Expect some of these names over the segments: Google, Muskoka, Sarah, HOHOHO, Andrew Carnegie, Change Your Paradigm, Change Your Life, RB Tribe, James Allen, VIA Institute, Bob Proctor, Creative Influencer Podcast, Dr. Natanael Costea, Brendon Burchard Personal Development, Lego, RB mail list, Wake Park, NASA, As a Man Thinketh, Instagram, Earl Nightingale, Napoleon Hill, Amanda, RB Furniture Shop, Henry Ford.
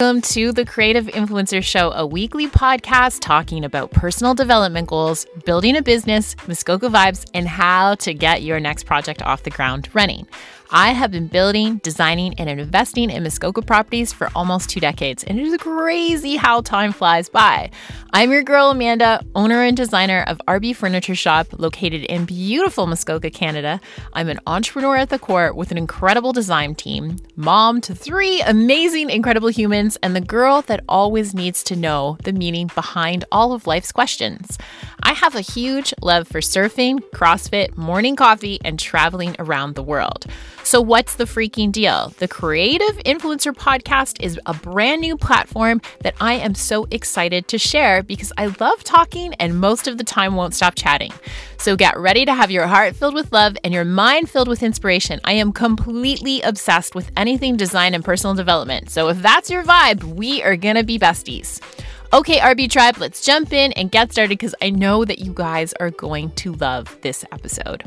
Welcome to the Creative Influencer Show, a weekly podcast talking about personal development goals, building a business, Muskoka vibes, and how to get your next project off the ground running. I have been building, designing, and investing in Muskoka properties for almost 2 decades, and it is crazy how time flies by. I'm your girl, Amanda, owner and designer of RB Furniture Shop, located in beautiful Muskoka, Canada. I'm an entrepreneur at the core with an incredible design team, mom to 3 amazing, incredible humans, and the girl that always needs to know the meaning behind all of life's questions. I have a huge love for surfing, CrossFit, morning coffee, and traveling around the world. So what's the freaking deal? The Creative Influencer Podcast is a brand new platform that I am so excited to share because I love talking and most of the time won't stop chatting. So get ready to have your heart filled with love and your mind filled with inspiration. I am completely obsessed with anything design and personal development. So if that's your vibe, we are gonna be besties. Okay, RB Tribe, let's jump in and get started because I know that you guys are going to love this episode.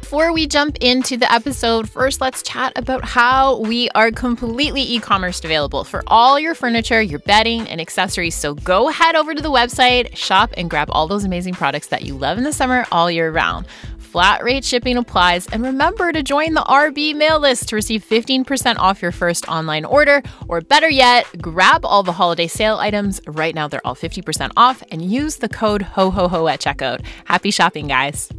Before we jump into the episode, first let's chat about how we are completely e-commerce available for all your furniture, your bedding, and accessories. So go head over to the website, shop, and grab all those amazing products that you love in the summer all year round. Flat rate shipping applies, and remember to join the RB mail list to receive 15% off your first online order, or better yet, grab all the holiday sale items. Right now they're all 50% off, and use the code HOHOHO at checkout. Happy shopping, guys.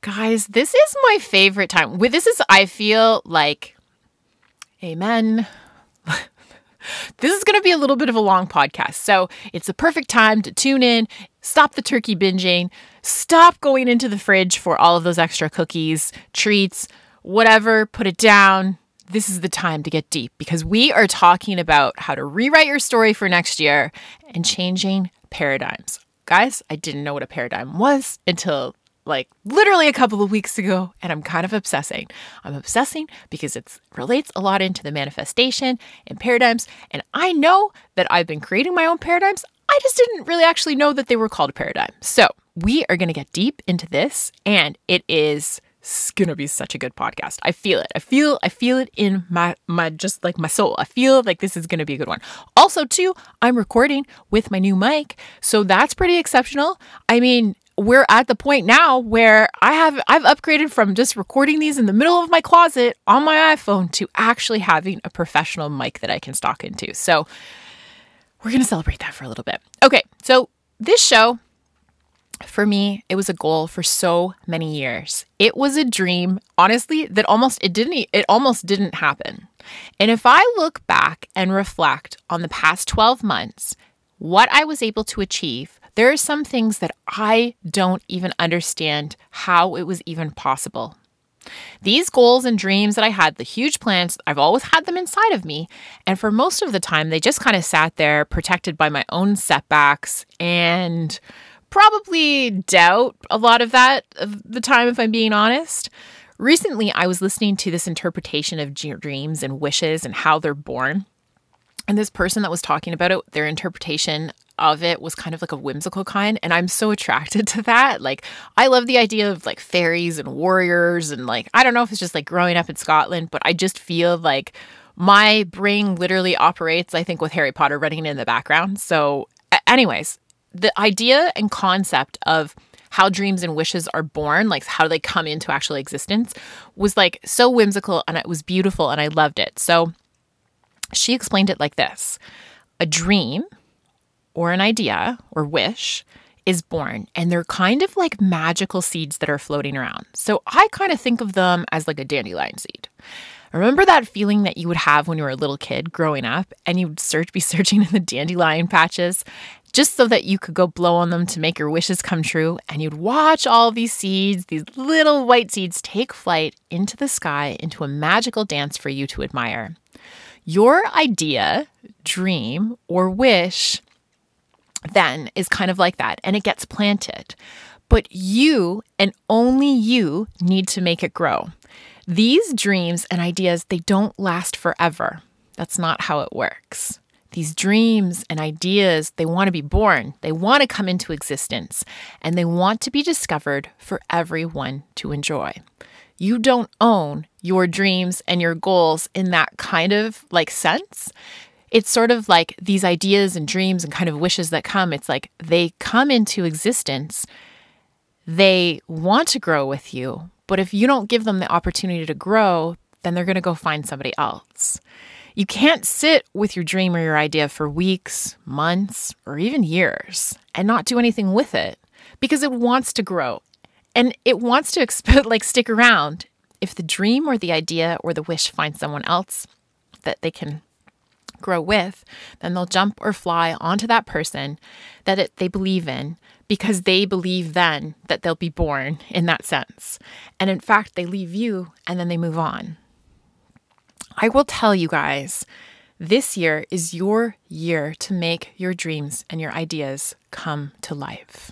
Guys, this is my favorite time. This is, I feel like, amen. This is going to be a little bit of a long podcast. So it's the perfect time to tune in, stop the turkey binging, stop going into the fridge for all of those extra cookies, treats, whatever, put it down. This is the time to get deep because we are talking about how to rewrite your story for next year and changing paradigms. Guys, I didn't know what a paradigm was until like literally a couple of weeks ago, and I'm kind of obsessing. I'm obsessing because it relates a lot into the manifestation and paradigms, and I know that I've been creating my own paradigms. I just didn't really actually know that they were called a paradigm. So we are going to get deep into this, and it is going to be such a good podcast. I feel it. I feel it in my just like my soul. I feel like this is going to be a good one. Also, too, I'm recording with my new mic, so that's pretty exceptional. I mean, we're at the point now where I've upgraded from just recording these in the middle of my closet on my iPhone to actually having a professional mic that I can talk into. So we're going to celebrate that for a little bit. Okay, so this show, for me, it was a goal for so many years. It was a dream, honestly, that almost didn't happen. And if I look back and reflect on the past 12 months, what I was able to achieve, there are some things that I don't even understand how it was even possible. These goals and dreams that I had, the huge plans, I've always had them inside of me. And for most of the time, they just kind of sat there protected by my own setbacks and probably doubt a lot of that of the time, if I'm being honest. Recently, I was listening to this interpretation of dreams and wishes and how they're born. And this person that was talking about it, their interpretation of it was kind of like a whimsical kind. And I'm so attracted to that. Like, I love the idea of like fairies and warriors. And like, I don't know if it's just like growing up in Scotland, but I just feel like my brain literally operates, I think, with Harry Potter running in the background. So anyways, the idea and concept of how dreams and wishes are born, like how they come into actual existence, was like so whimsical and it was beautiful and I loved it. So she explained it like this. A dream or an idea or wish is born, and they're kind of like magical seeds that are floating around. So I kind of think of them as like a dandelion seed. Remember that feeling that you would have when you were a little kid growing up and you'd be searching in the dandelion patches just so that you could go blow on them to make your wishes come true, and you'd watch all these seeds, these little white seeds, take flight into the sky into a magical dance for you to admire. Your idea, dream, or wish then is kind of like that, and it gets planted. But you, and only you, need to make it grow. These dreams and ideas, they don't last forever. That's not how it works. These dreams and ideas, they want to be born. They want to come into existence, and they want to be discovered for everyone to enjoy. You don't own your dreams and your goals in that kind of like sense. It's sort of like these ideas and dreams and kind of wishes that come. It's like they come into existence. They want to grow with you, but if you don't give them the opportunity to grow, then they're going to go find somebody else. You can't sit with your dream or your idea for weeks, months, or even years and not do anything with it because it wants to grow and it wants to stick around. If the dream or the idea or the wish finds someone else that they can grow with, then they'll jump or fly onto that person that they believe in because they believe then that they'll be born in that sense. And in fact, they leave you and then they move on. I will tell you guys, this year is your year to make your dreams and your ideas come to life.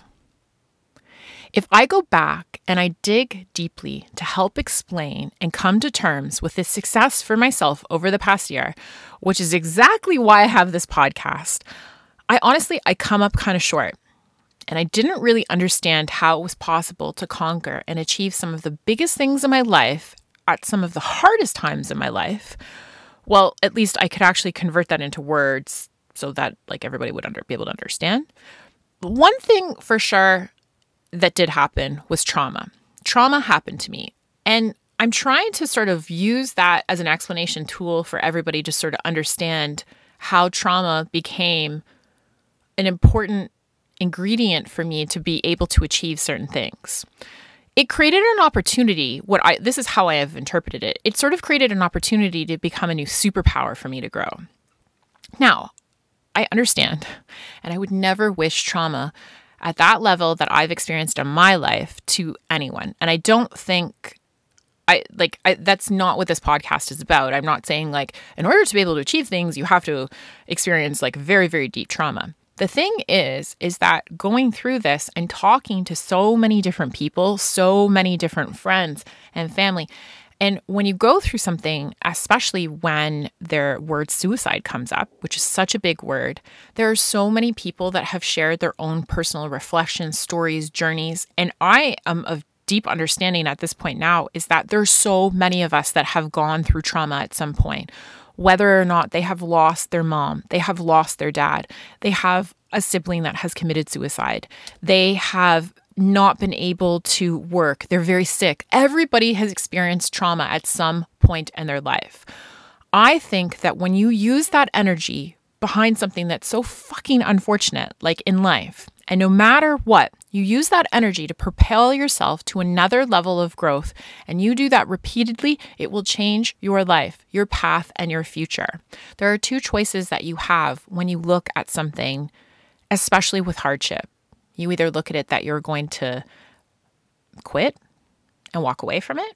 If I go back and I dig deeply to help explain and come to terms with this success for myself over the past year, which is exactly why I have this podcast, I come up kind of short. And I didn't really understand how it was possible to conquer and achieve some of the biggest things in my life at some of the hardest times in my life. Well, at least I could actually convert that into words so that everybody would be able to understand. But one thing for sure that did happen was trauma. Trauma happened to me. And I'm trying to sort of use that as an explanation tool for everybody to sort of understand how trauma became an important ingredient for me to be able to achieve certain things. It created an opportunity, this is how I have interpreted it. It sort of created an opportunity to become a new superpower for me to grow. Now, I understand, and I would never wish trauma at that level that I've experienced in my life to anyone. And I don't think that's not what this podcast is about. I'm not saying in order to be able to achieve things, you have to experience very, very deep trauma. The thing is that going through this and talking to so many different people, so many different friends and family, and when you go through something, especially when their word suicide comes up, which is such a big word, there are so many people that have shared their own personal reflections, stories, journeys. And I am of deep understanding at this point now is that there's so many of us that have gone through trauma at some point, whether or not they have lost their mom, they have lost their dad, they have a sibling that has committed suicide, they have not been able to work, they're very sick. Everybody has experienced trauma at some point in their life. I think that when you use that energy behind something that's so fucking unfortunate, in life, and no matter what, you use that energy to propel yourself to another level of growth, and you do that repeatedly, it will change your life, your path, and your future. There are two choices that you have when you look at something, especially with hardship. You either look at it that you're going to quit and walk away from it,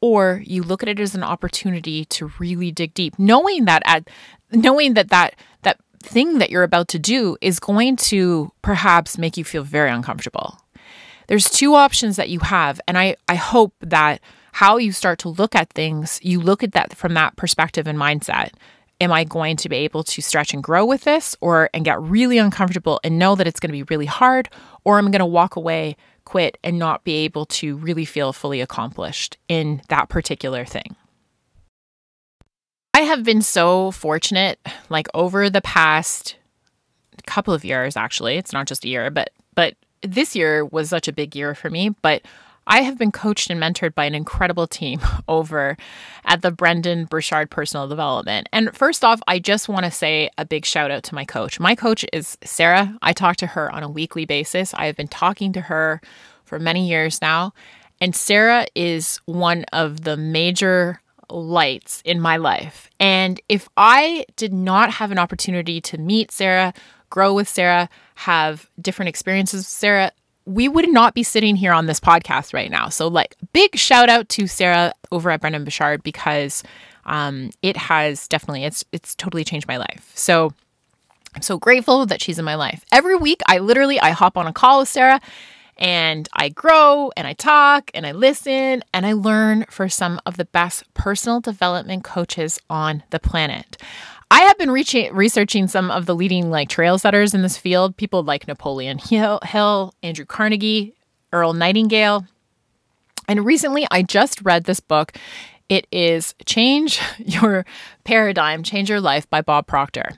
or you look at it as an opportunity to really dig deep, knowing that thing that you're about to do is going to perhaps make you feel very uncomfortable. There's two options that you have, and I hope that how you start to look at things, you look at that from that perspective and mindset. Am I going to be able to stretch and grow with this and get really uncomfortable and know that it's going to be really hard, or am I going to walk away, quit, and not be able to really feel fully accomplished in that particular thing? I have been so fortunate, over the past couple of years, actually, it's not just a year, but this year was such a big year for me, but I have been coached and mentored by an incredible team over at the Brendon Burchard Personal Development. And first off, I just want to say a big shout out to my coach. My coach is Sarah. I talk to her on a weekly basis. I have been talking to her for many years now. And Sarah is one of the major lights in my life. And if I did not have an opportunity to meet Sarah, grow with Sarah, have different experiences with Sarah, we would not be sitting here on this podcast right now. So big shout out to Sarah over at Brendon Burchard, because it has definitely, it's totally changed my life. So I'm so grateful that she's in my life. Every week I hop on a call with Sarah And I grow and I talk and I listen and I learn from some of the best personal development coaches on the planet. I have been researching some of the leading trailsetters in this field, people like Napoleon Hill, Andrew Carnegie, Earl Nightingale. And recently I just read this book. It is Change Your Paradigm, Change Your Life by Bob Proctor.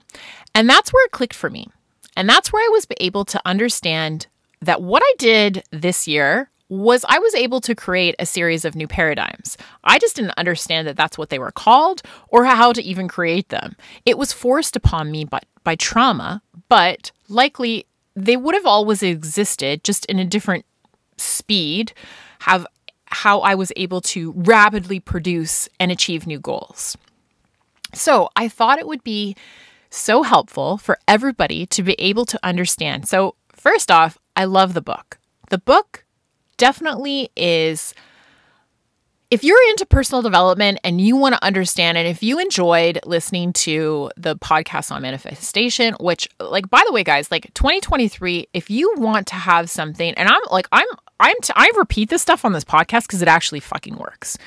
And that's where it clicked for me. And that's where I was able to understand that what I did this year was I was able to create a series of new paradigms. I just didn't understand that that's what they were called or how to even create them. It was forced upon me by trauma, but likely they would have always existed, just in a different speed, how I was able to rapidly produce and achieve new goals. So I thought it would be so helpful for everybody to be able to understand. So first off, I love the book. The book definitely is, if you're into personal development and you want to understand, and if you enjoyed listening to the podcast on manifestation, which, by the way, guys, 2023, if you want to have something, and I repeat this stuff on this podcast because it actually fucking works.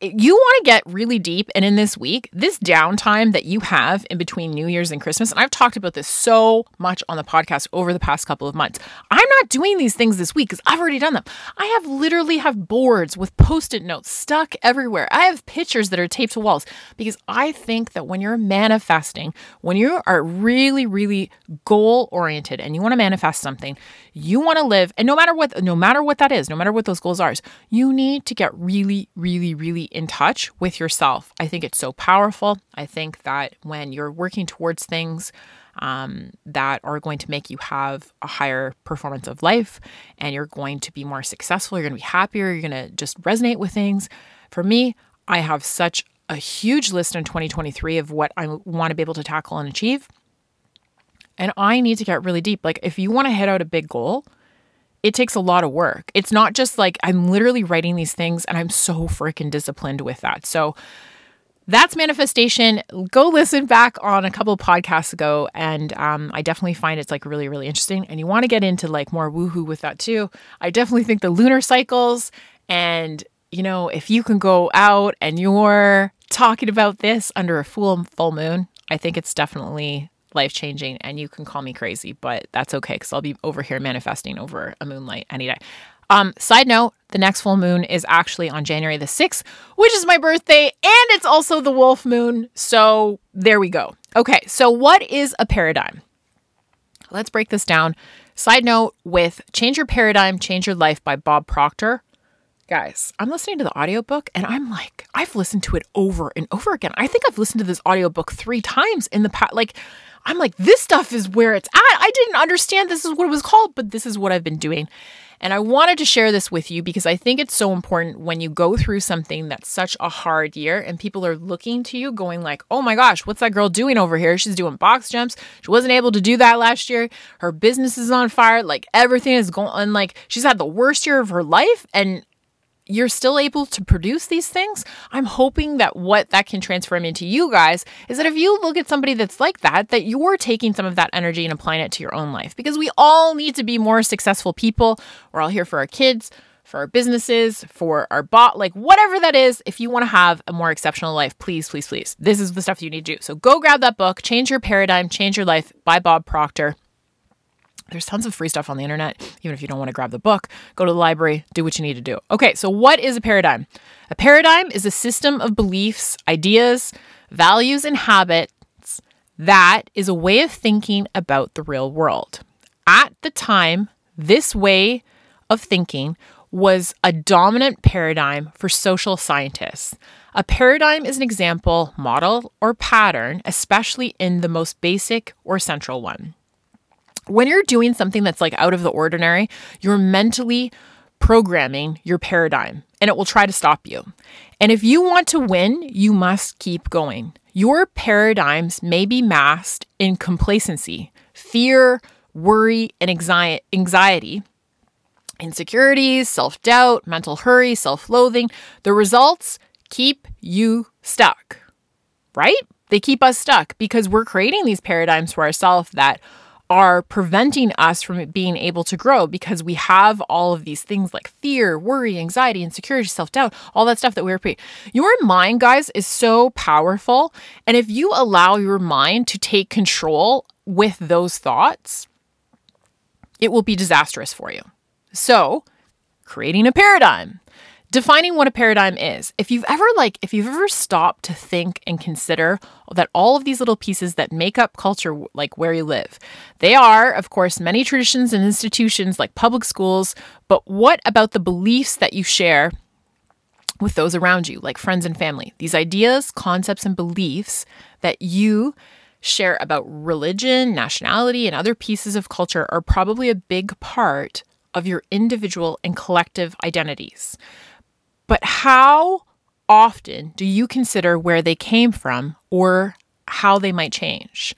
You want to get really deep, and in this week, this downtime that you have in between New Year's and Christmas, and I've talked about this so much on the podcast over the past couple of months. I'm not doing these things this week because I've already done them. I literally have boards with Post-it notes stuck everywhere. I have pictures that are taped to walls because I think that when you're manifesting, when you are really, really goal-oriented and you want to manifest something, you want to live, and no matter what that is, no matter what those goals are, you need to get really, really, really in touch with yourself. I think it's so powerful. I think that when you're working towards things that are going to make you have a higher performance of life, and you're going to be more successful, you're going to be happier, you're going to just resonate with things. For me, I have such a huge list in 2023 of what I want to be able to tackle and achieve. And I need to get really deep. If you want to hit out a big goal, it takes a lot of work. It's not just I'm literally writing these things and I'm so freaking disciplined with that. So that's manifestation. Go listen back on a couple of podcasts ago. And I definitely find it's really, really interesting. And you want to get into more woohoo with that too. I definitely think the lunar cycles, and if you can go out and you're talking about this under a full moon, I think it's definitely life-changing, and you can call me crazy, but that's okay because I'll be over here manifesting over a moonlight any day. Side note, the next full moon is actually on January the 6th, which is my birthday, and it's also the wolf moon. So there we go. Okay, so what is a paradigm? Let's break this down. Side note with Change Your Paradigm, Change Your Life by Bob Proctor. Guys, I'm listening to the audiobook and I'm I've listened to it over and over again. I think I've listened to this audiobook 3 times in the past. I'm this stuff is where it's at. I didn't understand this is what it was called, but this is what I've been doing. And I wanted to share this with you because I think it's so important when you go through something that's such a hard year and people are looking to you going oh my gosh, what's that girl doing over here? She's doing box jumps. She wasn't able to do that last year. Her business is on fire. Everything is going, she's had the worst year of her life, and you're still able to produce these things. I'm hoping that what that can transform into you guys is that if you look at somebody that's that you're taking some of that energy and applying it to your own life, because we all need to be more successful people. We're all here for our kids, for our businesses, for our whatever that is. If you want to have a more exceptional life, please, please, please, this is the stuff you need to do. So go grab that book, Change Your Paradigm, Change Your Life by Bob Proctor. There's tons of free stuff on the internet. Even if you don't want to grab the book, go to the library, do what you need to do. Okay, so what is a paradigm? A paradigm is a system of beliefs, ideas, values, and habits that is a way of thinking about the real world. At the time, this way of thinking was a dominant paradigm for social scientists. A paradigm is an example, model, or pattern, especially in the most basic or central one. When you're doing something that's out of the ordinary, you're mentally programming your paradigm, and it will try to stop you. And if you want to win, you must keep going. Your paradigms may be masked in complacency, fear, worry, and anxiety, insecurities, self-doubt, mental hurry, self-loathing. The results keep you stuck, right? They keep us stuck because we're creating these paradigms for ourselves that are preventing us from being able to grow because we have all of these things like fear, worry, anxiety, insecurity, self-doubt, all that stuff that we repeat. Your mind, guys, is so powerful. And if you allow your mind to take control with those thoughts, it will be disastrous for you. So, creating a paradigm. Defining what a paradigm is. If you've ever stopped to think and consider that all of these little pieces that make up culture, like where you live, they are, of course, many traditions and institutions like public schools, but what about the beliefs that you share with those around you, like friends and family? These ideas, concepts, and beliefs that you share about religion, nationality, and other pieces of culture are probably a big part of your individual and collective identities. But how often do you consider where they came from or how they might change?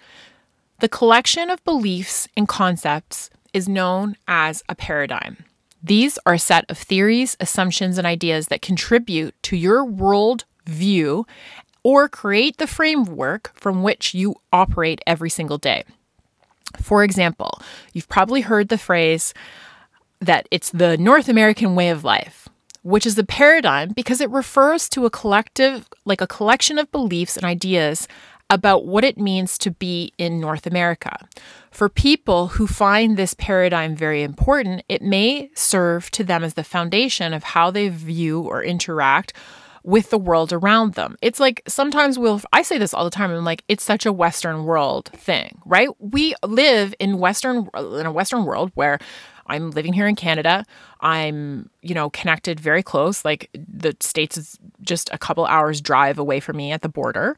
The collection of beliefs and concepts is known as a paradigm. These are a set of theories, assumptions, and ideas that contribute to your world view or create the framework from which you operate every single day. For example, you've probably heard the phrase that it's the North American way of life, which is the paradigm because it refers to a collection of beliefs and ideas about what it means to be in North America. For people who find this paradigm very important, it may serve to them as the foundation of how they view or interact with the world around them. It's like sometimes I say this all the time, I'm like, it's such a Western world thing, right? We live in a Western world where I'm living here in Canada. I'm, connected very close. Like the States is just a couple hours drive away from me at the border.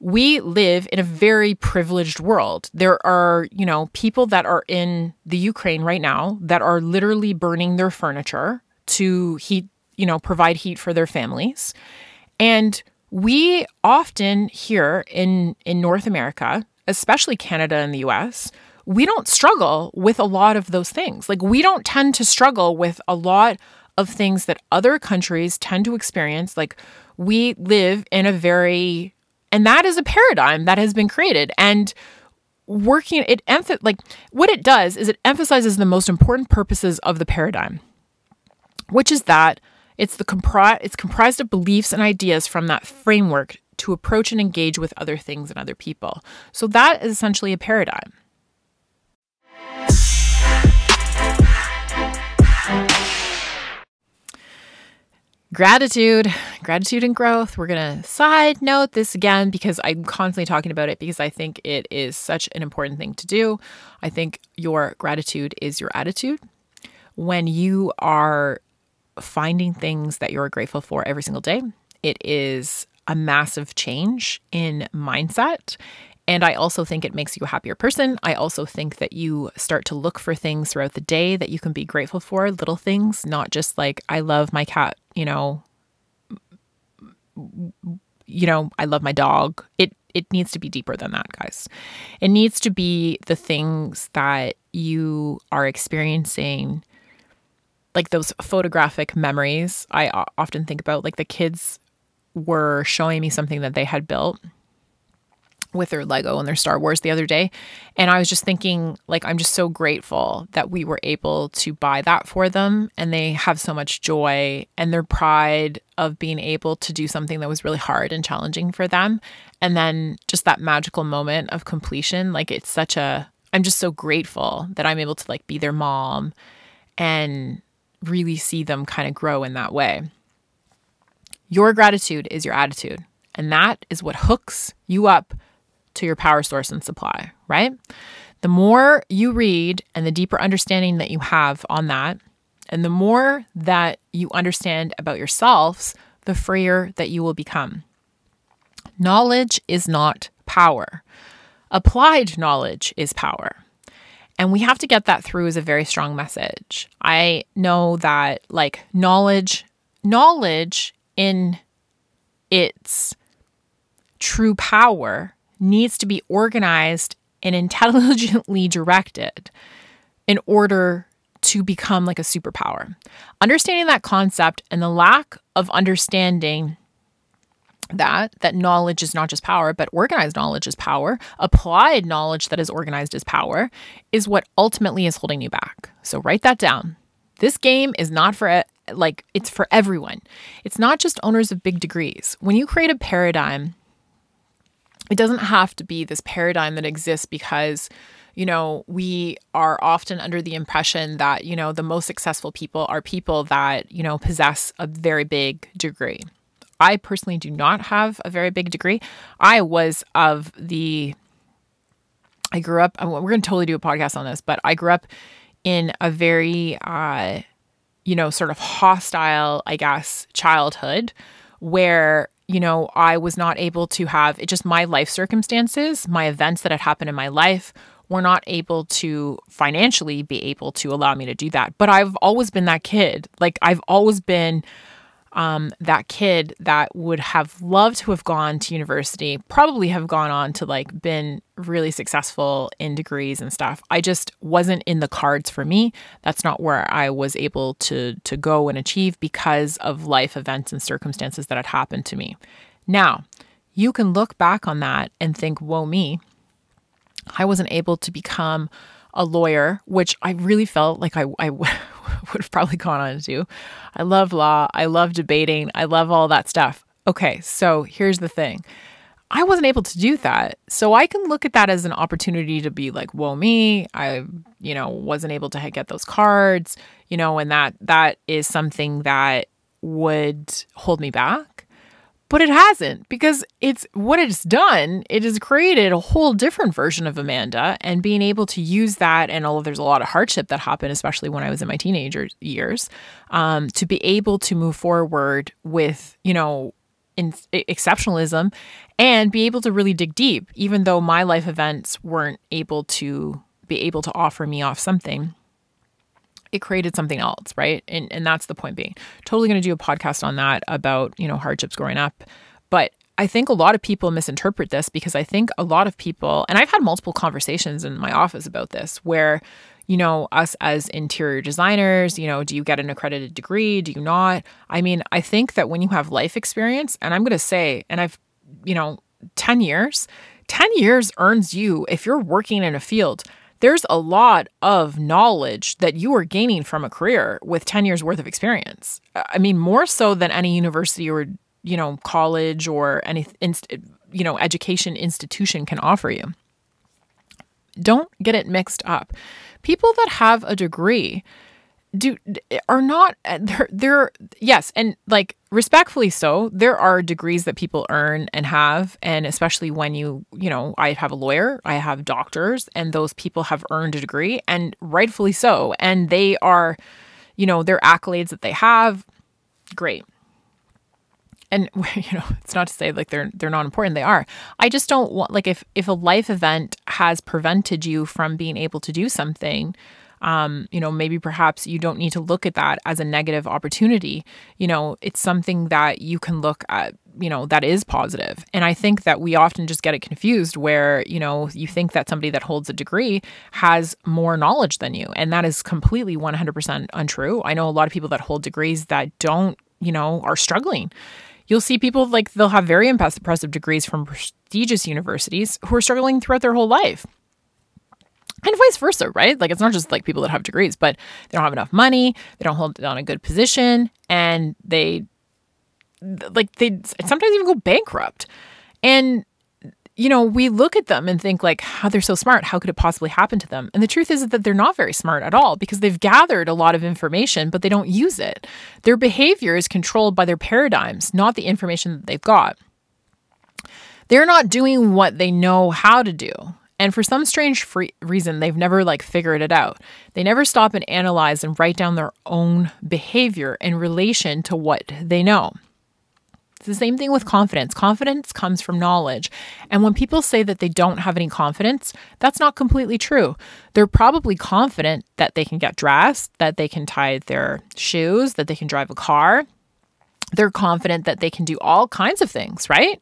We live in a very privileged world. There are, people that are in the Ukraine right now that are literally burning their furniture to heat, provide heat for their families. And we often here in North America, especially Canada and the US, we don't struggle with a lot of those things. Like we don't tend to struggle with a lot of things that other countries tend to experience. Like we live in and that is a paradigm that has been created. And what it does is it emphasizes the most important purposes of the paradigm, which is that it's comprised of beliefs and ideas from that framework to approach and engage with other things and other people. So that is essentially a paradigm. Gratitude and growth. We're going to side note this again because I'm constantly talking about it because I think it is such an important thing to do. I think your gratitude is your attitude. When you are finding things that you're grateful for every single day, it is a massive change in mindset. And I also think it makes you a happier person. I also think that you start to look for things throughout the day that you can be grateful for, little things, not just like, I love my cat, I love my dog. It needs to be deeper than that, guys. It needs to be the things that you are experiencing, like those photographic memories. I often think about like the kids were showing me something that they had built with their Lego and their Star Wars the other day. And I was just thinking, like, I'm just so grateful that we were able to buy that for them. And they have so much joy and their pride of being able to do something that was really hard and challenging for them. And then just that magical moment of completion. Like, it's such I'm just so grateful that I'm able to like be their mom and really see them kind of grow in that way. Your gratitude is your attitude. And that is what hooks you up to your power source and supply, right? The more you read and the deeper understanding that you have on that, and the more that you understand about yourselves, the freer that you will become. Knowledge is not power. Applied knowledge is power. And we have to get that through as a very strong message. I know that like knowledge in its true power needs to be organized and intelligently directed in order to become like a superpower. Understanding that concept and the lack of understanding that knowledge is not just power, but organized knowledge is power. Applied knowledge that is organized is power is what ultimately is holding you back. So write that down. This game is not for, like, it's for everyone. It's not just owners of big degrees. When you create a paradigm, it doesn't have to be this paradigm that exists because, you know, we are often under the impression that, you know, the most successful people are people that, you know, possess a very big degree. I personally do not have a very big degree. I grew up, we're going to totally do a podcast on this, but I grew up in a very, sort of hostile, I guess, childhood where, you know, I was not able to have, it just my life circumstances, my events that had happened in my life were not able to financially be able to allow me to do that. But I've always been that kid. Like, I've always been that kid that would have loved to have gone to university, probably have gone on to like been really successful in degrees and stuff. I just wasn't in the cards for me. That's not where I was able to go and achieve because of life events and circumstances that had happened to me. Now, you can look back on that and think, whoa, me, I wasn't able to become a lawyer, which I really felt like I would have probably gone on to do. I love law. I love debating. I love all that stuff. Okay, so here's the thing. I wasn't able to do that. So I can look at that as an opportunity to be like, whoa, me, I, you know, wasn't able to get those cards, you know, and that is something that would hold me back. But it hasn't, because what it's done, it has created a whole different version of Amanda, and being able to use that, and although there's a lot of hardship that happened, especially when I was in my teenager years, to be able to move forward with, you know, in exceptionalism and be able to really dig deep, even though my life events weren't able to be able to offer me off something. It created something else, right? And that's the point being. Totally going to do a podcast on that about, you know, hardships growing up. But I think a lot of people misinterpret this, because I think a lot of people, and I've had multiple conversations in my office about this, where, you know, us as interior designers, you know, do you get an accredited degree? Do you not? I mean, I think that when you have life experience, and I'm going to say, and I've, you know, 10 years earns you, if you're working in a field, there's a lot of knowledge that you are gaining from a career with 10 years worth of experience. I mean, more so than any university or, you know, college or any, you know, education institution can offer you. Don't get it mixed up. People that have a degree yes. And like, respectfully so, there are degrees that people earn and have. And especially when you know, I have a lawyer, I have doctors, and those people have earned a degree, and rightfully so. And they are, you know, their accolades that they have, great. And, you know, it's not to say like they're not important. They are. I just don't want, like, if a life event has prevented you from being able to do something, you know, maybe perhaps you don't need to look at that as a negative opportunity. You know, it's something that you can look at, you know, that is positive. And I think that we often just get it confused where, you know, you think that somebody that holds a degree has more knowledge than you. And that is completely 100% untrue. I know a lot of people that hold degrees that don't, you know, are struggling. You'll see people like they'll have very impressive degrees from prestigious universities who are struggling throughout their whole life. And vice versa, right? Like, it's not just like people that have degrees, but they don't have enough money, they don't hold down a good position, and they sometimes even go bankrupt. And, you know, we look at them and think like, how they're so smart, how could it possibly happen to them? And the truth is that they're not very smart at all, because they've gathered a lot of information, but they don't use it. Their behavior is controlled by their paradigms, not the information that they've got. They're not doing what they know how to do. And for some strange reason, they've never like figured it out. They never stop and analyze and write down their own behavior in relation to what they know. It's the same thing with confidence. Confidence comes from knowledge. And when people say that they don't have any confidence, that's not completely true. They're probably confident that they can get dressed, that they can tie their shoes, that they can drive a car. They're confident that they can do all kinds of things, right?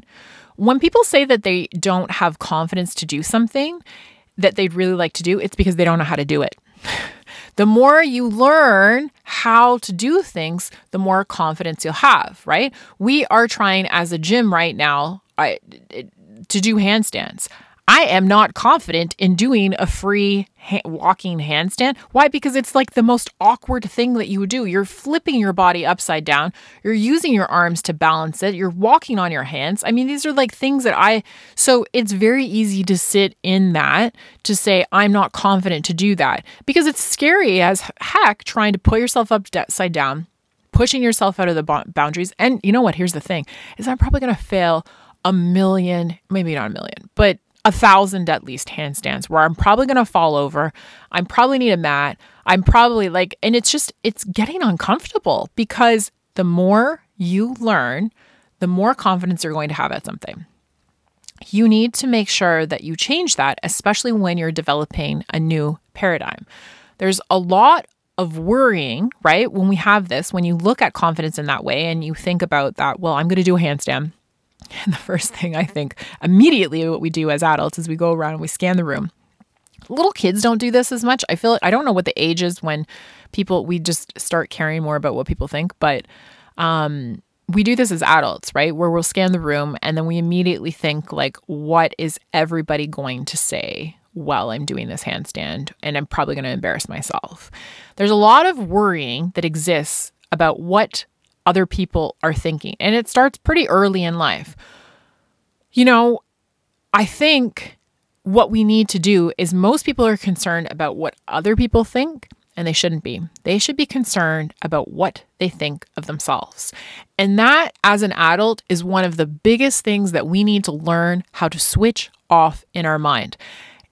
When people say that they don't have confidence to do something that they'd really like to do, it's because they don't know how to do it. The more you learn how to do things, the more confidence you'll have, right? We are trying as a gym right now to do handstands. I am not confident in doing a free walking handstand. Why? Because it's like the most awkward thing that you would do. You're flipping your body upside down. You're using your arms to balance it. You're walking on your hands. I mean, these are like things that so it's very easy to sit in that, to say, I'm not confident to do that, because it's scary as heck trying to put yourself upside down, pushing yourself out of the boundaries. And you know what? Here's the thing is I'm probably going to fail 1,000,000, maybe not 1,000,000, but 1,000 at least handstands where I'm probably going to fall over. I'm probably need a mat. I'm probably like, and it's getting uncomfortable, because the more you learn, the more confidence you're going to have at something. You need to make sure that you change that, especially when you're developing a new paradigm. There's a lot of worrying, right? When we have this, when you look at confidence in that way and you think about that, well, I'm going to do a handstand. And the first thing I think immediately what we do as adults is we go around and we scan the room. Little kids don't do this as much. I feel like, I don't know what the age is when we just start caring more about what people think, but we do this as adults, right? Where we'll scan the room and then we immediately think like, what is everybody going to say while I'm doing this handstand? And I'm probably going to embarrass myself. There's a lot of worrying that exists about what other people are thinking. And it starts pretty early in life. You know, I think what we need to do is most people are concerned about what other people think, and they shouldn't be. They should be concerned about what they think of themselves. And that, as an adult, is one of the biggest things that we need to learn how to switch off in our mind.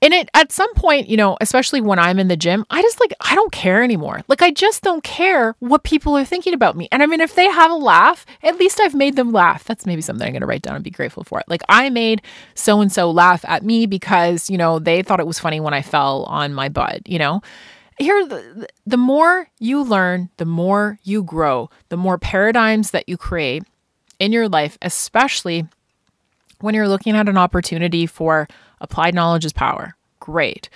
And at some point, you know, especially when I'm in the gym, I don't care anymore. Like, I just don't care what people are thinking about me. And I mean, if they have a laugh, at least I've made them laugh. That's maybe something I'm going to write down and be grateful for. Like, I made so-and-so laugh at me because, you know, they thought it was funny when I fell on my butt, you know? The more you learn, the more you grow, the more paradigms that you create in your life, especially when you're looking at an opportunity for applied knowledge is power. Great.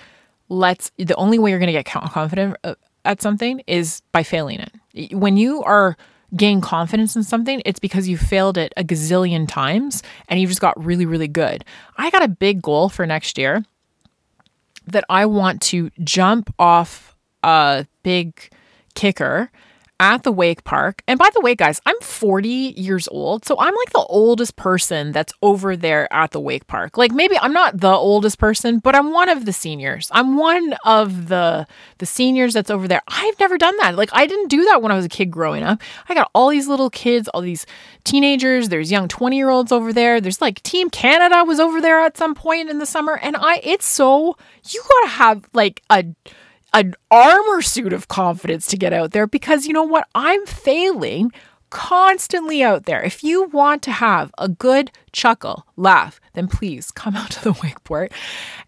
The only way you're going to get confident at something is by failing it. When you are gaining confidence in something, it's because you failed it a gazillion times and you just got really, really good. I got a big goal for next year that I want to jump off a big kicker at the Wake Park. And by the way, guys, I'm 40 years old. So I'm like the oldest person that's over there at the Wake Park. Like, maybe I'm not the oldest person, but I'm one of the seniors. I'm one of the seniors that's over there. I've never done that. Like, I didn't do that when I was a kid growing up. I got all these little kids, all these teenagers. There's young 20-year-olds over there. There's like Team Canada was over there at some point in the summer. And you gotta have like an armor suit of confidence to get out there, because you know what? I'm failing constantly out there. If you want to have a good laugh, then please come out to the wakeboard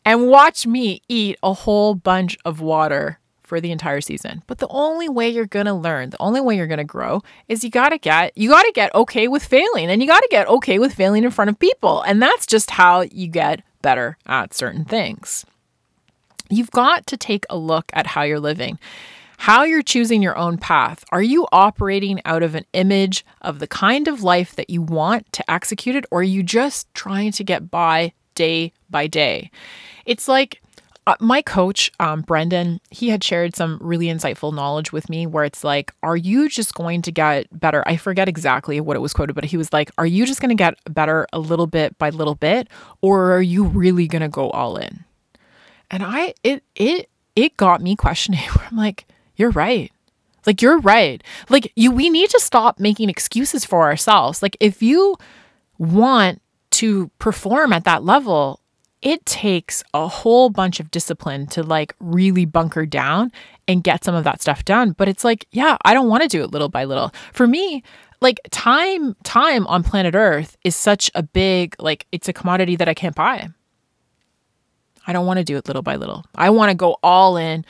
and watch me eat a whole bunch of water for the entire season. But the only way you're going to learn, the only way you're going to grow is you got to get okay with failing, and you got to get okay with failing in front of people. And that's just how you get better at certain things. You've got to take a look at how you're living, how you're choosing your own path. Are you operating out of an image of the kind of life that you want to execute it, or are you just trying to get by day? It's like my coach, Brendon, he had shared some really insightful knowledge with me where it's like, are you just going to get better? I forget exactly what it was quoted, but he was like, are you just going to get better a little bit by little bit, or are you really going to go all in? And it got me questioning, where I'm like, you're right. Like, you're right. Like, we need to stop making excuses for ourselves. Like, if you want to perform at that level, it takes a whole bunch of discipline to like really bunker down and get some of that stuff done. But it's like, yeah, I don't want to do it little by little. For me, like time on planet Earth is such a big, like, it's a commodity that I can't buy. I don't want to do it little by little. I want to go all in,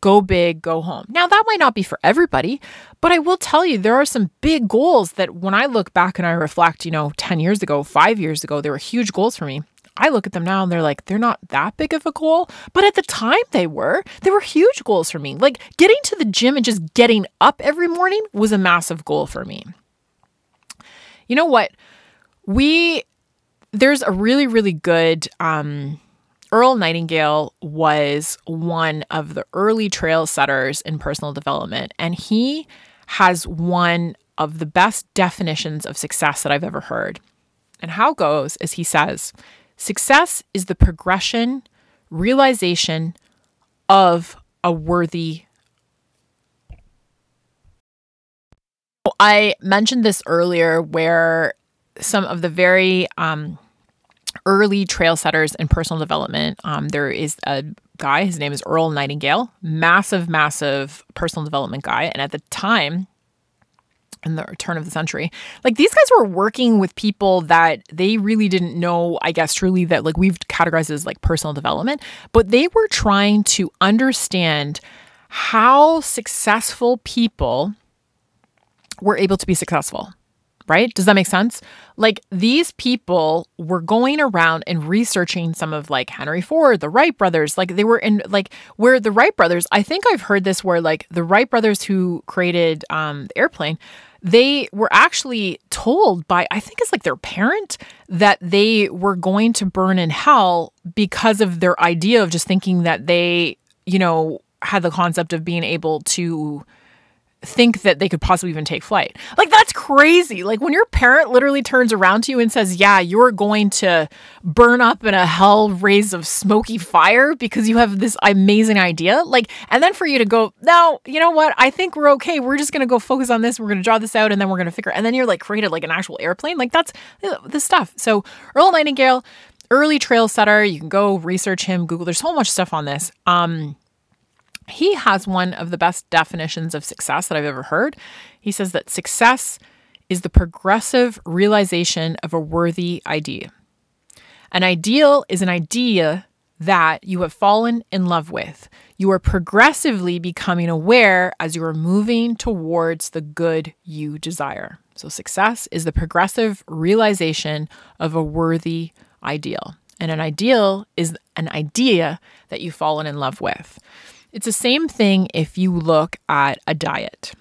go big, go home. Now, that might not be for everybody, but I will tell you, there are some big goals that when I look back and I reflect, you know, 10 years ago, 5 years ago, there were huge goals for me. I look at them now and they're like, they're not that big of a goal. But at the time they were huge goals for me. Like getting to the gym and just getting up every morning was a massive goal for me. You know what? There's a really, really good, Earl Nightingale was one of the early trail setters in personal development. And he has one of the best definitions of success that I've ever heard. And how it goes is he says, success is the progression, realization of a worthy. I mentioned this earlier where some of the very early trail setters in personal development, there is a guy, his name is Earl Nightingale, massive, massive personal development guy. And at the time, in the turn of the century, like these guys were working with people that they really didn't know, I guess, truly that like we've categorized as like personal development, but they were trying to understand how successful people were able to be successful, right? Does that make sense? Like these people were going around and researching some of like Henry Ford, the Wright brothers, like they were in like where the Wright brothers, I think I've heard this where like the Wright brothers who created the airplane, they were actually told by, I think it's like their parent, that they were going to burn in hell because of their idea of just thinking that they, you know, had the concept of being able to think that they could possibly even take flight. Like, that's crazy. Like, when your parent literally turns around to you and says, yeah, you're going to burn up in a hell rays of smoky fire because you have this amazing idea. Like, and then for you to go, no, you know what? I think we're okay. We're just going to go focus on this. We're going to draw this out and then we're going to figure it. And then you're like created like an actual airplane. Like, that's the stuff. So Earl Nightingale, early trail setter, you can go research him, Google. There's so much stuff on this. He has one of the best definitions of success that I've ever heard. He says that success is the progressive realization of a worthy idea. An ideal is an idea that you have fallen in love with. You are progressively becoming aware as you are moving towards the good you desire. So success is the progressive realization of a worthy ideal. And an ideal is an idea that you've fallen in love with. It's the same thing if you look at a diet,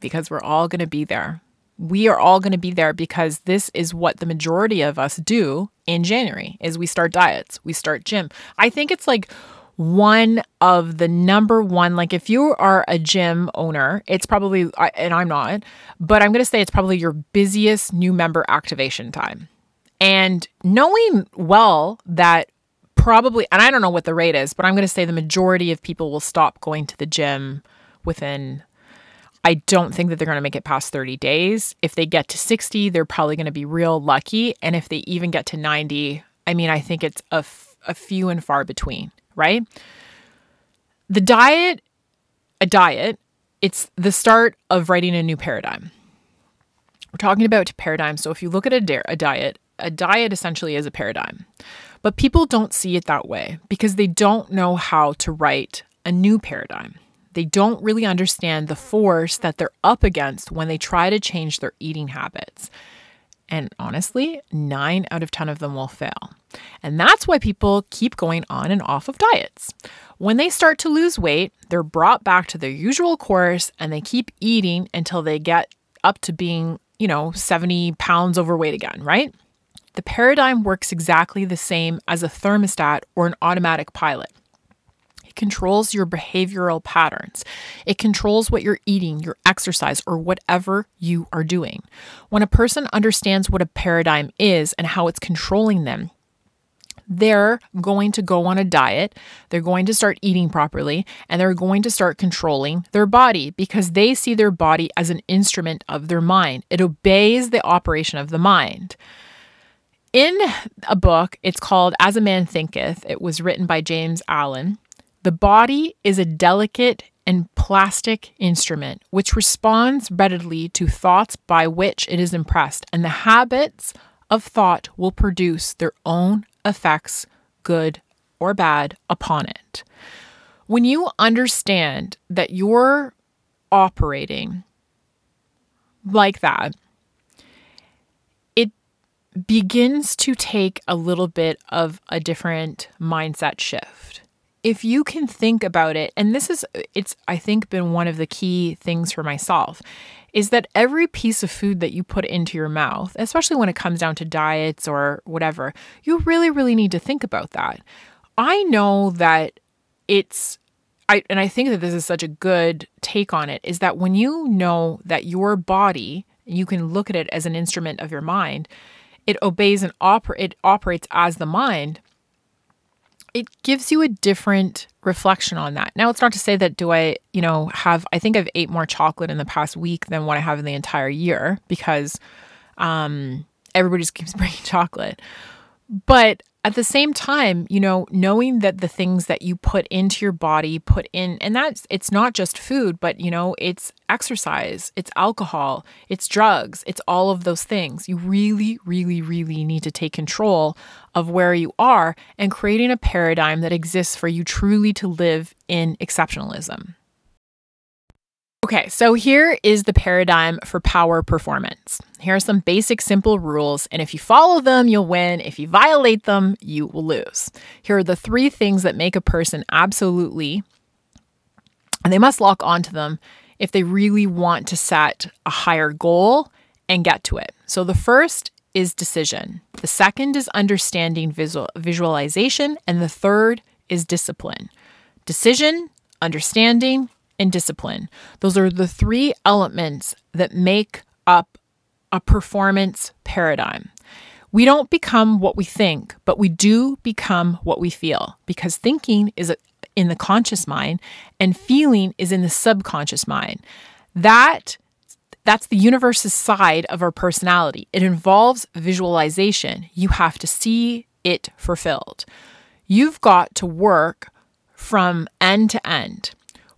because we're all going to be there. We are all going to be there because this is what the majority of us do in January is we start diets, we start gym. I think it's like one of the number one, like if you are a gym owner, it's probably, and I'm not, but I'm going to say it's probably your busiest new member activation time. And knowing well that probably, and I don't know what the rate is, but I'm going to say the majority of people will stop going to the gym within, I don't think that they're going to make it past 30 days. If they get to 60, they're probably going to be real lucky. And if they even get to 90, I mean, I think it's a few and far between, right? The diet, it's the start of writing a new paradigm. We're talking about paradigms. So if you look at a diet essentially is a paradigm. But people don't see it that way because they don't know how to write a new paradigm. They don't really understand the force that they're up against when they try to change their eating habits. And honestly, 9 out of 10 of them will fail. And that's why people keep going on and off of diets. When they start to lose weight, they're brought back to their usual course and they keep eating until they get up to being, 70 pounds overweight again, right? The paradigm works exactly the same as a thermostat or an automatic pilot. It controls your behavioral patterns. It controls what you're eating, your exercise, or whatever you are doing. When a person understands what a paradigm is and how it's controlling them, they're going to go on a diet, they're going to start eating properly, and they're going to start controlling their body because they see their body as an instrument of their mind. It obeys the operation of the mind. In a book, it's called As a Man Thinketh. It was written by James Allen. The body is a delicate and plastic instrument which responds readily to thoughts by which it is impressed, and the habits of thought will produce their own effects, good or bad, upon it. When you understand that you're operating like that, begins to take a little bit of a different mindset shift. If you can think about it, and it's I think been one of the key things for myself, is that every piece of food that you put into your mouth, especially when it comes down to diets or whatever, you really, really need to think about that. I know that I think that this is such a good take on it, is that when you know that your body, you can look at it as an instrument of your mind, it obeys and it operates as the mind, it gives you a different reflection on that. Now, it's not to say that I think I've ate more chocolate in the past week than what I have in the entire year, because everybody just keeps bringing chocolate. But at the same time, knowing that the things that you put into your body, and it's not just food, but it's exercise, it's alcohol, it's drugs, it's all of those things. You really, really, really need to take control of where you are and creating a paradigm that exists for you truly to live in exceptionalism. Okay, so here is the paradigm for power performance. Here are some basic, simple rules, and if you follow them, you'll win. If you violate them, you will lose. Here are the three things that make a person absolutely, and they must lock onto them if they really want to set a higher goal and get to it. So the first is decision. The second is understanding visualization, and the third is discipline. Decision, understanding, and discipline. Those are the three elements that make up a performance paradigm. We don't become what we think, but we do become what we feel, because thinking is in the conscious mind and feeling is in the subconscious mind. That's the universe's side of our personality. It involves visualization. You have to see it fulfilled. You've got to work from end to end.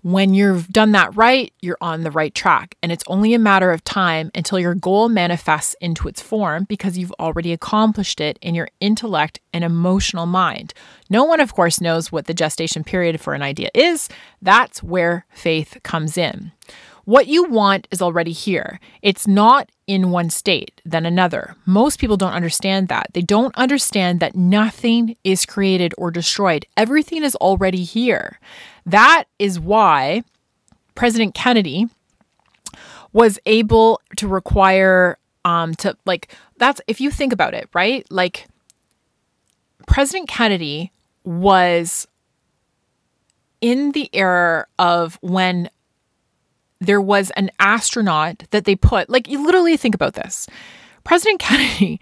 When you've done that right, you're on the right track, and it's only a matter of time until your goal manifests into its form, because you've already accomplished it in your intellect and emotional mind. No one, of course, knows what the gestation period for an idea is. That's where faith comes in. What you want is already here. It's not in one state, then another. Most people don't understand that. They don't understand that nothing is created or destroyed. Everything is already here. That is why President Kennedy was able to require if you think about it, right? Like, President Kennedy was in the era of when there was an astronaut that they put, you literally think about this. President Kennedy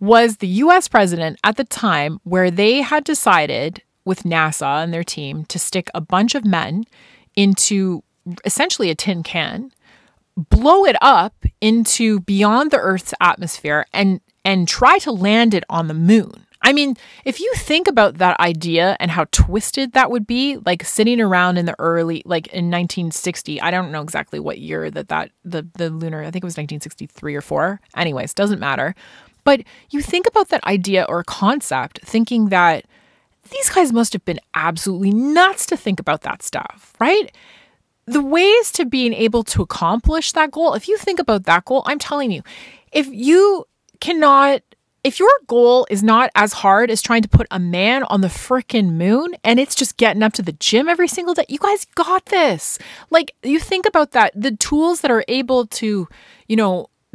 was the US president at the time where they had decided with NASA and their team to stick a bunch of men into essentially a tin can, blow it up into beyond the Earth's atmosphere, and try to land it on the moon. I mean, if you think about that idea and how twisted that would be, sitting around in the early, in 1960, I don't know exactly what year that the lunar, I think it was 1963 or 4. Anyways, doesn't matter. But you think about that idea or concept, thinking that these guys must have been absolutely nuts to think about that stuff, right? The ways to being able to accomplish that goal, if you think about that goal, I'm telling you, if your goal is not as hard as trying to put a man on the frickin' moon, and it's just getting up to the gym every single day, you guys got this. You think about that, the tools that are able to,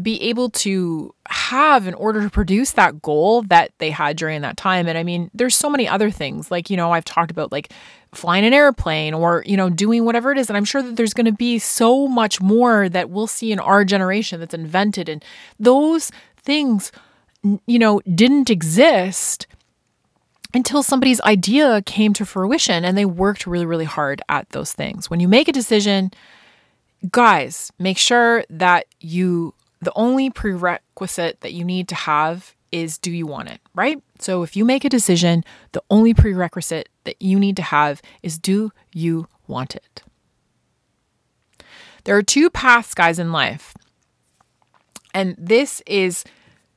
be able to have in order to produce that goal that they had during that time. And I mean, there's so many other things I've talked about, flying an airplane or, doing whatever it is. And I'm sure that there's going to be so much more that we'll see in our generation that's invented. And those things didn't exist until somebody's idea came to fruition and they worked really, really hard at those things. When you make a decision, guys, make sure that the only prerequisite that you need to have is, do you want it, right? So if you make a decision, the only prerequisite that you need to have is, do you want it? There are two paths, guys, in life. And this is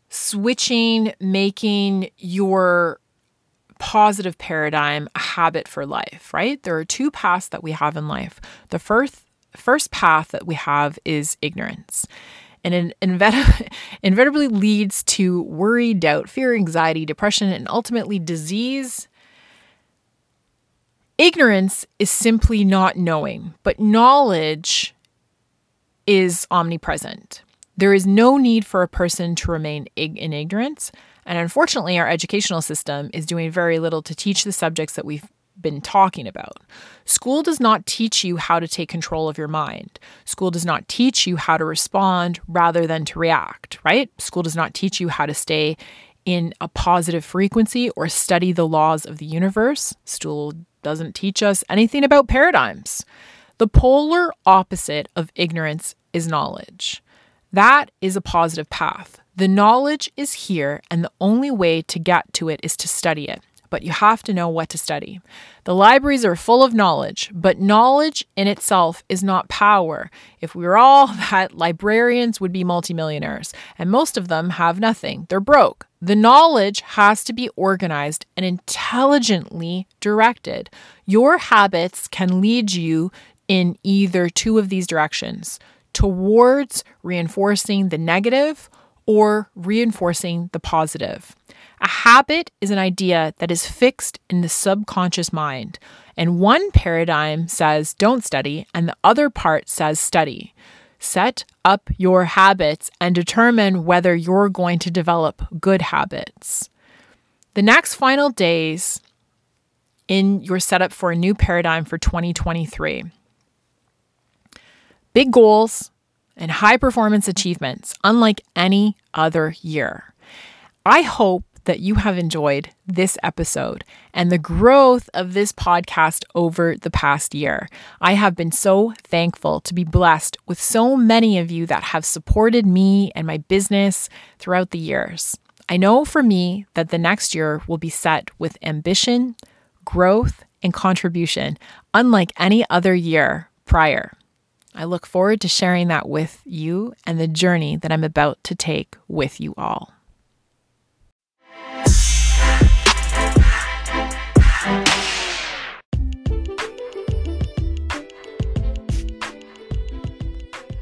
switching, making your positive paradigm a habit for life, right? There are two paths that we have in life. The first path that we have is ignorance. and it inevitably leads to worry, doubt, fear, anxiety, depression, and ultimately disease. Ignorance is simply not knowing, but knowledge is omnipresent. There is no need for a person to remain in ignorance. And unfortunately, our educational system is doing very little to teach the subjects that we've been talking about. School does not teach you how to take control of your mind. School does not teach you how to respond rather than to react, right? School does not teach you how to stay in a positive frequency or study the laws of the universe. School doesn't teach us anything about paradigms. The polar opposite of ignorance is knowledge. That is a positive path. The knowledge is here, and the only way to get to it is to study it. But you have to know what to study. The libraries are full of knowledge, but knowledge in itself is not power. If we were all that, librarians would be multimillionaires, and most of them have nothing. They're broke. The knowledge has to be organized and intelligently directed. Your habits can lead you in either two of these directions, towards reinforcing the negative or reinforcing the positive. A habit is an idea that is fixed in the subconscious mind, and one paradigm says don't study, and the other part says study. Set up your habits and determine whether you're going to develop good habits. The next final days in your setup for a new paradigm for 2023. Big goals and high performance achievements, unlike any other year. I hope that you have enjoyed this episode and the growth of this podcast over the past year. I have been so thankful to be blessed with so many of you that have supported me and my business throughout the years. I know for me that the next year will be set with ambition, growth, and contribution, unlike any other year prior. I look forward to sharing that with you and the journey that I'm about to take with you all.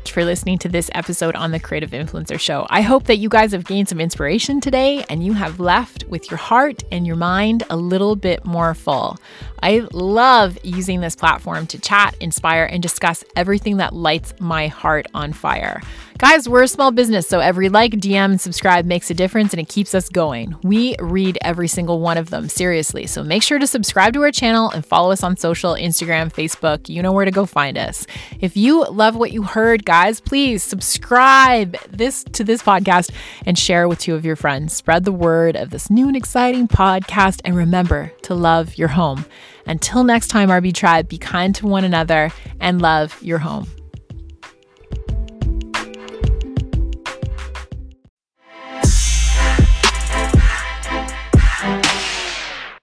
For listening to this episode on the Creative Influencer Show. I hope that you guys have gained some inspiration today and you have left with your heart and your mind a little bit more full. I love using this platform to chat, inspire, and discuss everything that lights my heart on fire. Guys, we're a small business, so every like, DM, and subscribe makes a difference and it keeps us going. We read every single one of them, seriously. So make sure to subscribe to our channel and follow us on social, Instagram, Facebook. You know where to go find us. If you love what you heard, guys, please subscribe to this podcast and share with two of your friends. Spread the word of this new and exciting podcast, and remember to love your home. Until next time, RB Tribe, be kind to one another and love your home.